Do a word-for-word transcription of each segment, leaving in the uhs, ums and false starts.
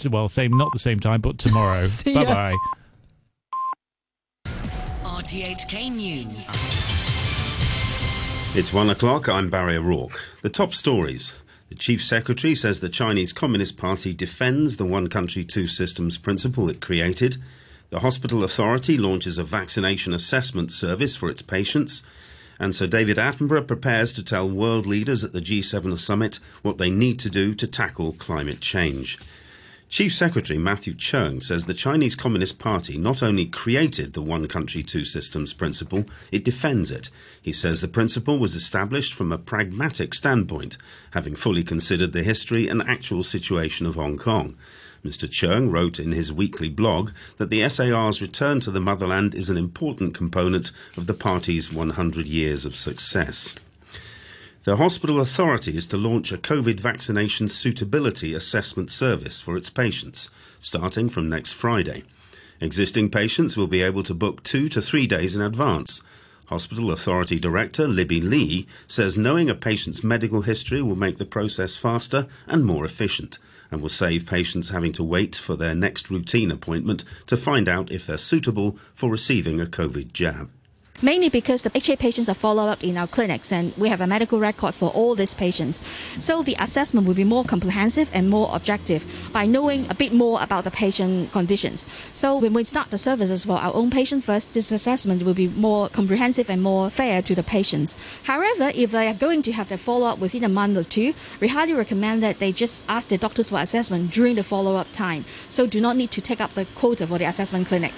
to, well, same, not the same time, but tomorrow. Bye bye. R T H K News. It's one o'clock. I'm Barry O'Rourke. The top stories. The Chief Secretary says the Chinese Communist Party defends the one country, two systems principle it created. The Hospital Authority launches a vaccination assessment service for its patients. And Sir David Attenborough prepares to tell world leaders at the G seven summit what they need to do to tackle climate change. Chief Secretary Matthew Cheung says the Chinese Communist Party not only created the one country, two systems principle, it defends it. He says the principle was established from a pragmatic standpoint, having fully considered the history and actual situation of Hong Kong. Mister Cheung wrote in his weekly blog that the S A R's return to the motherland is an important component of the party's one hundred years of success. The Hospital Authority is to launch a COVID vaccination suitability assessment service for its patients, starting from next Friday. Existing patients will be able to book two to three days in advance. Hospital Authority Director Libby Lee says knowing a patient's medical history will make the process faster and more efficient, and will save patients having to wait for their next routine appointment to find out if they're suitable for receiving a COVID jab. Mainly because the H A patients are followed up in our clinics and we have a medical record for all these patients. So the assessment will be more comprehensive and more objective by knowing a bit more about the patient conditions. So when we start the services for our own patient first, this assessment will be more comprehensive and more fair to the patients. However, if they are going to have their follow-up within a month or two, we highly recommend that they just ask their doctors for assessment during the follow-up time. So do not need to take up the quota for the assessment clinic.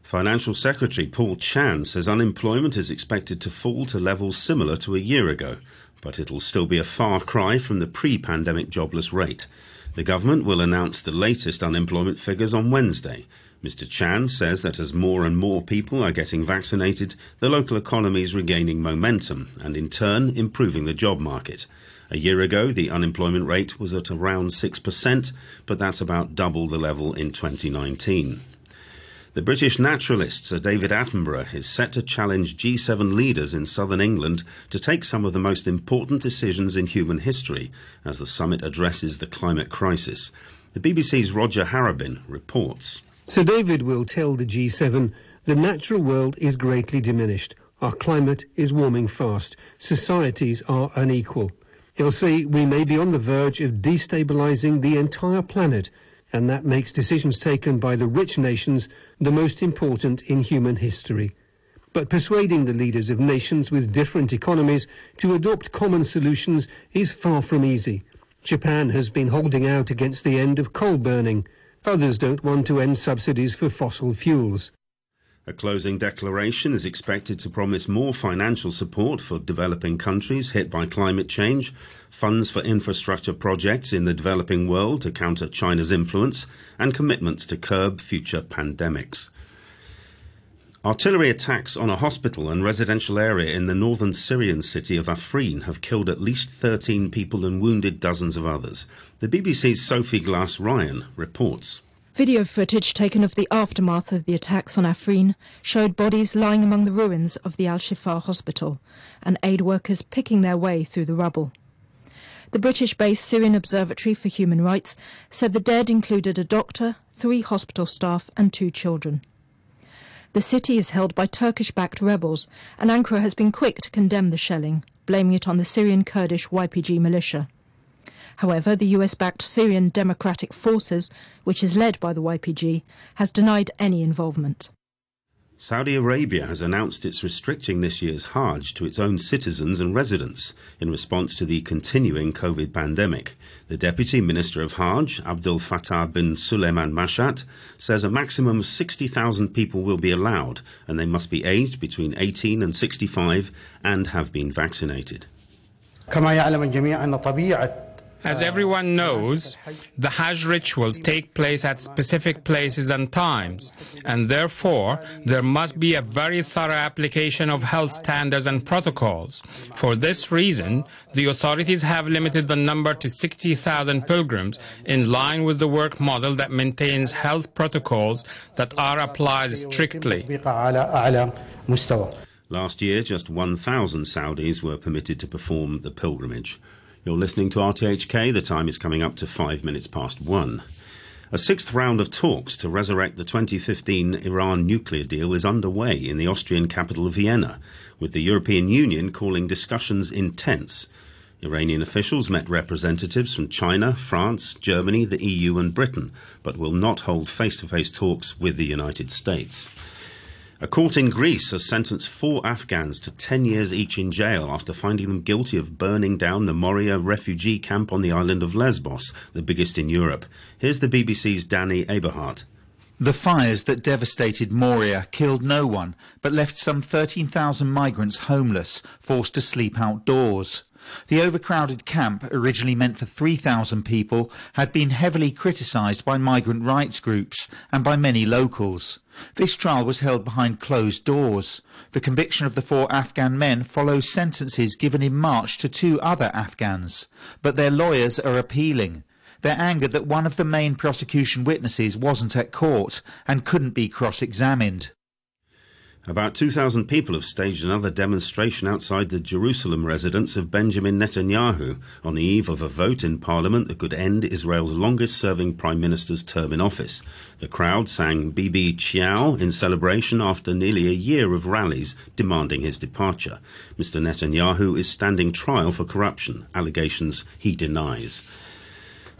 Financial Secretary Paul Chan says unemployment is expected to fall to levels similar to a year ago, but it'll still be a far cry from the pre-pandemic jobless rate. The government will announce the latest unemployment figures on Wednesday. Mister Chan says that as more and more people are getting vaccinated, the local economy is regaining momentum and in turn improving the job market. A year ago, the unemployment rate was at around six percent, but that's about double the level in twenty nineteen. The British naturalist Sir David Attenborough is set to challenge G seven leaders in southern England to take some of the most important decisions in human history as the summit addresses the climate crisis. The B B C's Roger Harabin reports. Sir David will tell the G seven the natural world is greatly diminished. Our climate is warming fast. Societies are unequal. He'll say we may be on the verge of destabilising the entire planet, and that makes decisions taken by the rich nations the most important in human history. But persuading the leaders of nations with different economies to adopt common solutions is far from easy. Japan has been holding out against the end of coal burning. Others don't want to end subsidies for fossil fuels. A closing declaration is expected to promise more financial support for developing countries hit by climate change, funds for infrastructure projects in the developing world to counter China's influence, and commitments to curb future pandemics. Artillery attacks on a hospital and residential area in the northern Syrian city of Afrin have killed at least thirteen people and wounded dozens of others. The B B C's Sophie Glass-Ryan reports. Video footage taken of the aftermath of the attacks on Afrin showed bodies lying among the ruins of the Al-Shifa hospital and aid workers picking their way through the rubble. The British-based Syrian Observatory for Human Rights said the dead included a doctor, three hospital staff and two children. The city is held by Turkish-backed rebels, and Ankara has been quick to condemn the shelling, blaming it on the Syrian Kurdish Y P G militia. However, the U S-backed Syrian Democratic Forces, which is led by the Y P G, has denied any involvement. Saudi Arabia has announced it's restricting this year's Hajj to its own citizens and residents in response to the continuing COVID pandemic. The Deputy Minister of Hajj, Abdul Fattah bin Suleiman Mashat, says a maximum of sixty thousand people will be allowed and they must be aged between eighteen and sixty-five and have been vaccinated. As everyone knows, the Hajj rituals take place at specific places and times, and therefore there must be a very thorough application of health standards and protocols. For this reason, the authorities have limited the number to sixty thousand pilgrims, in line with the work model that maintains health protocols that are applied strictly. Last year, just one thousand Saudis were permitted to perform the pilgrimage. You're listening to R T H K. The time is coming up to five minutes past one. A sixth round of talks to resurrect the twenty fifteen Iran nuclear deal is underway in the Austrian capital Vienna, with the European Union calling discussions intense. Iranian officials met representatives from China, France, Germany, the E U and Britain, but will not hold face-to-face talks with the United States. A court in Greece has sentenced four Afghans to ten years each in jail after finding them guilty of burning down the Moria refugee camp on the island of Lesbos, the biggest in Europe. Here's the B B C's Danny Eberhard. The fires that devastated Moria killed no one, but left some thirteen thousand migrants homeless, forced to sleep outdoors. The overcrowded camp, originally meant for three thousand people, had been heavily criticised by migrant rights groups and by many locals. This trial was held behind closed doors. The conviction of the four Afghan men follows sentences given in March to two other Afghans, but their lawyers are appealing. They're angered that one of the main prosecution witnesses wasn't at court and couldn't be cross-examined. About two thousand people have staged another demonstration outside the Jerusalem residence of Benjamin Netanyahu on the eve of a vote in parliament that could end Israel's longest-serving prime minister's term in office. The crowd sang Bibi Ciao in celebration after nearly a year of rallies demanding his departure. Mister Netanyahu is standing trial for corruption, allegations he denies.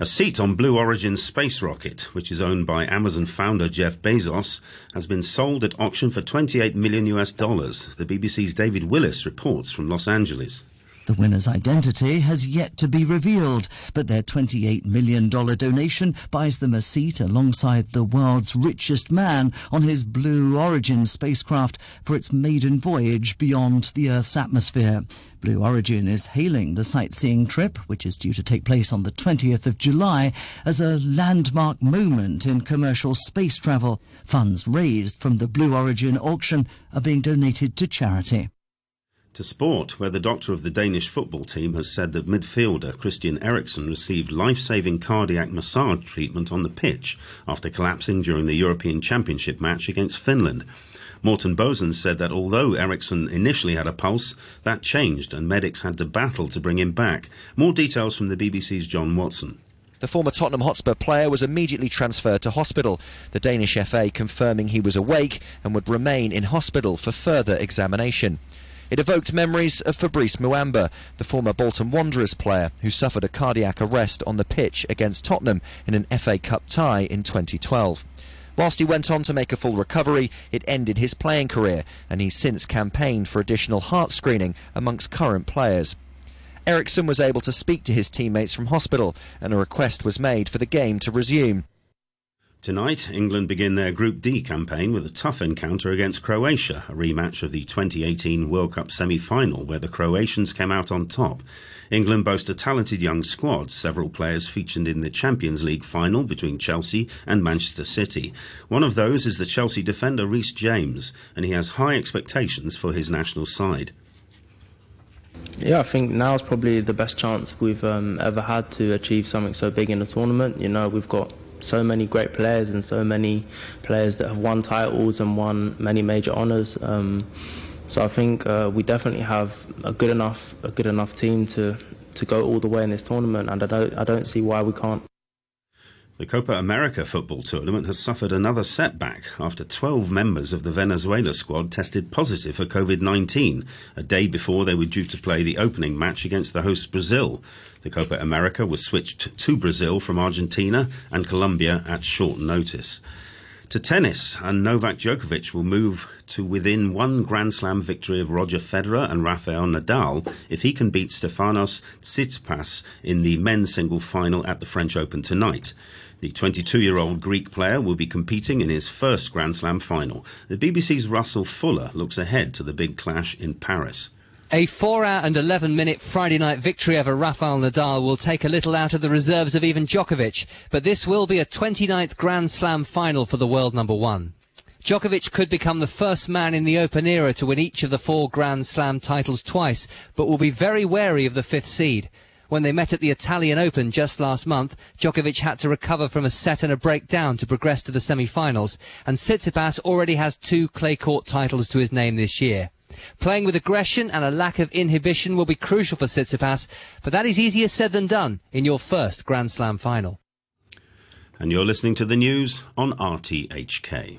A seat on Blue Origin's space rocket, which is owned by Amazon founder Jeff Bezos, has been sold at auction for twenty-eight million US dollars. The B B C's David Willis reports from Los Angeles. The winner's identity has yet to be revealed, but their twenty-eight million dollars donation buys them a seat alongside the world's richest man on his Blue Origin spacecraft for its maiden voyage beyond the Earth's atmosphere. Blue Origin is hailing the sightseeing trip, which is due to take place on the twentieth of July, as a landmark moment in commercial space travel. Funds raised from the Blue Origin auction are being donated to charity. To sport, where the doctor of the Danish football team has said that midfielder Christian Eriksen received life-saving cardiac massage treatment on the pitch after collapsing during the European Championship match against Finland. Morten Boesen said that although Eriksen initially had a pulse, that changed and medics had to battle to bring him back. More details from the B B C's John Watson. The former Tottenham Hotspur player was immediately transferred to hospital, the Danish F A confirming he was awake and would remain in hospital for further examination. It evoked memories of Fabrice Muamba, the former Bolton Wanderers player who suffered a cardiac arrest on the pitch against Tottenham in an F A Cup tie in twenty twelve. Whilst he went on to make a full recovery, it ended his playing career, and he's since campaigned for additional heart screening amongst current players. Eriksen was able to speak to his teammates from hospital, and a request was made for the game to resume. Tonight, England begin their Group D campaign with a tough encounter against Croatia, a rematch of the twenty eighteen World Cup semi-final where the Croatians came out on top. England boast a talented young squad, several players featured in the Champions League final between Chelsea and Manchester City. One of those is the Chelsea defender Reece James, and he has high expectations for his national side. Yeah, I think now's probably the best chance we've um, ever had to achieve something so big in a tournament. You know, we've got so many great players and so many players that have won titles and won many major honours. Um, so I think uh, we definitely have a good enough a good enough team to to go all the way in this tournament, and I don't I don't see why we can't. The Copa America football tournament has suffered another setback after twelve members of the Venezuela squad tested positive for COVID nineteen, a day before they were due to play the opening match against the host Brazil. The Copa America was switched to Brazil from Argentina and Colombia at short notice. To tennis, and Novak Djokovic will move to within one Grand Slam victory of Roger Federer and Rafael Nadal if he can beat Stefanos Tsitsipas in the men's single final at the French Open tonight. The twenty-two-year-old Greek player will be competing in his first Grand Slam final. The B B C's Russell Fuller looks ahead to the big clash in Paris. A four hour and eleven minute Friday night victory over Rafael Nadal will take a little out of the reserves of even Djokovic, but this will be a twenty-ninth Grand Slam final for the world number one. Djokovic could become the first man in the Open era to win each of the four Grand Slam titles twice, but will be very wary of the fifth seed. When they met at the Italian Open just last month, Djokovic had to recover from a set and a breakdown to progress to the semi-finals, and Tsitsipas already has two clay court titles to his name this year. Playing with aggression and a lack of inhibition will be crucial for Tsitsipas, but that is easier said than done in your first Grand Slam final. and you're listening to the news on R T H K.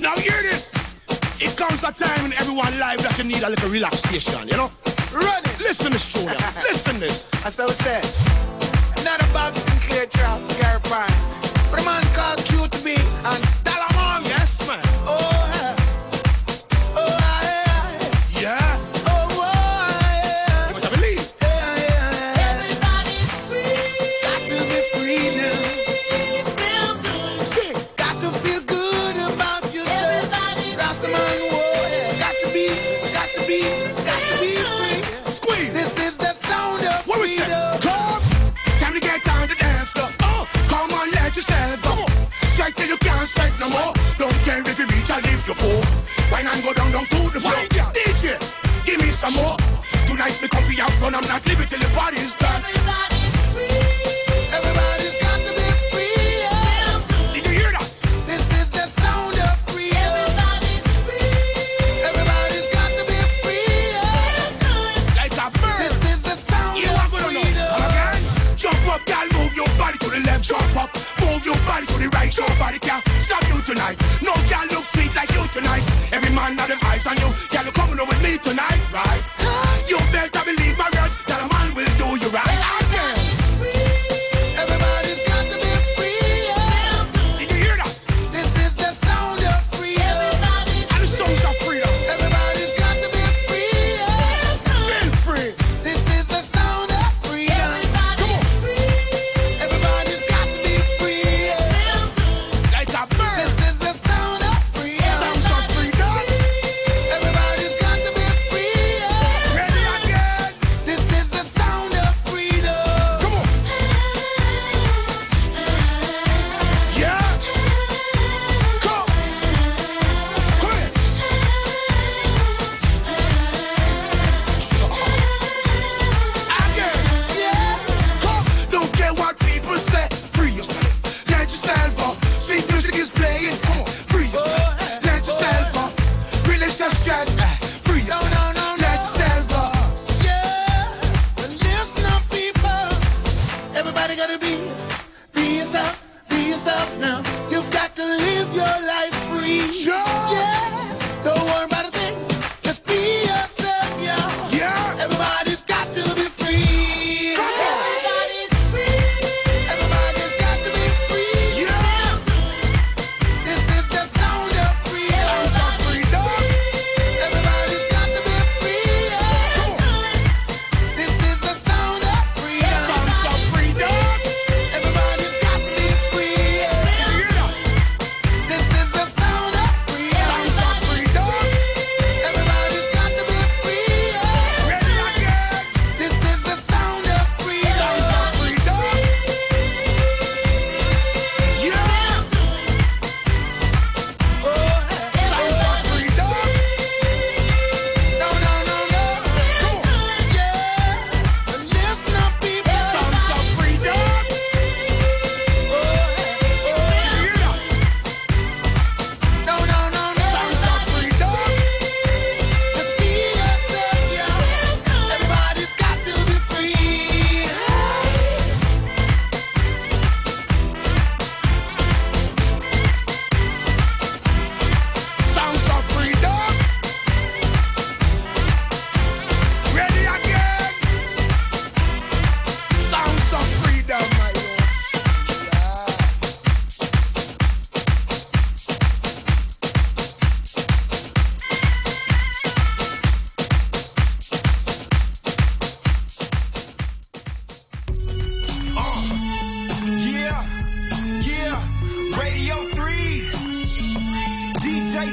Now hear this. It comes a time in everyone's life that you need a little relaxation, you know? Run it! Listen this, Julia. Listen this. That's how it said. Not a Bob Sinclair trap, Gary Prime. But a man called Q T B and Dollar Mom, yes, man. Oh, yeah. Oh, yeah. Yeah. Oh, yeah. What I believe. Yeah, yeah, yeah. Everybody's free. Got to be free now. Feel good. Sing. Got to feel good about yourself. Everybody's That's free. The man. Oh, yeah. Got to be, got to be, got to be free. Squeeze. This is the sound of what freedom. You can't sweat no more. Don't care if you reach or if you poor. Why not go down, down to the floor? D J, give me some more. Tonight's the coffee out front. I'm not leaving till the body's done. Everybody's free. Everybody's got to be free. Yeah. Did you hear that? This is the sound of free. Everybody's free. Everybody's got to be free. Yeah. Like a bird. This is the sound you of freedom. Again, jump up, girl, move your body to the left. Jump up. Your body to the right, nobody can stop you tonight. No girl look sweet like you tonight. Every man have them eyes on you. Girl, you coming over with me tonight, right? You better believe my words that a man will do you right. Everybody's free. Everybody's got to be free. Yeah. Did you hear that? This is the sound of freedom. Everybody's and the songs of freedom. Everybody's got to be free. Yeah. Feel free. This is the sound of freedom. Everybody's free. Everybody's got to be free.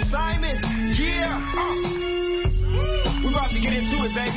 Simon, yeah, uh. We about to get into it, baby.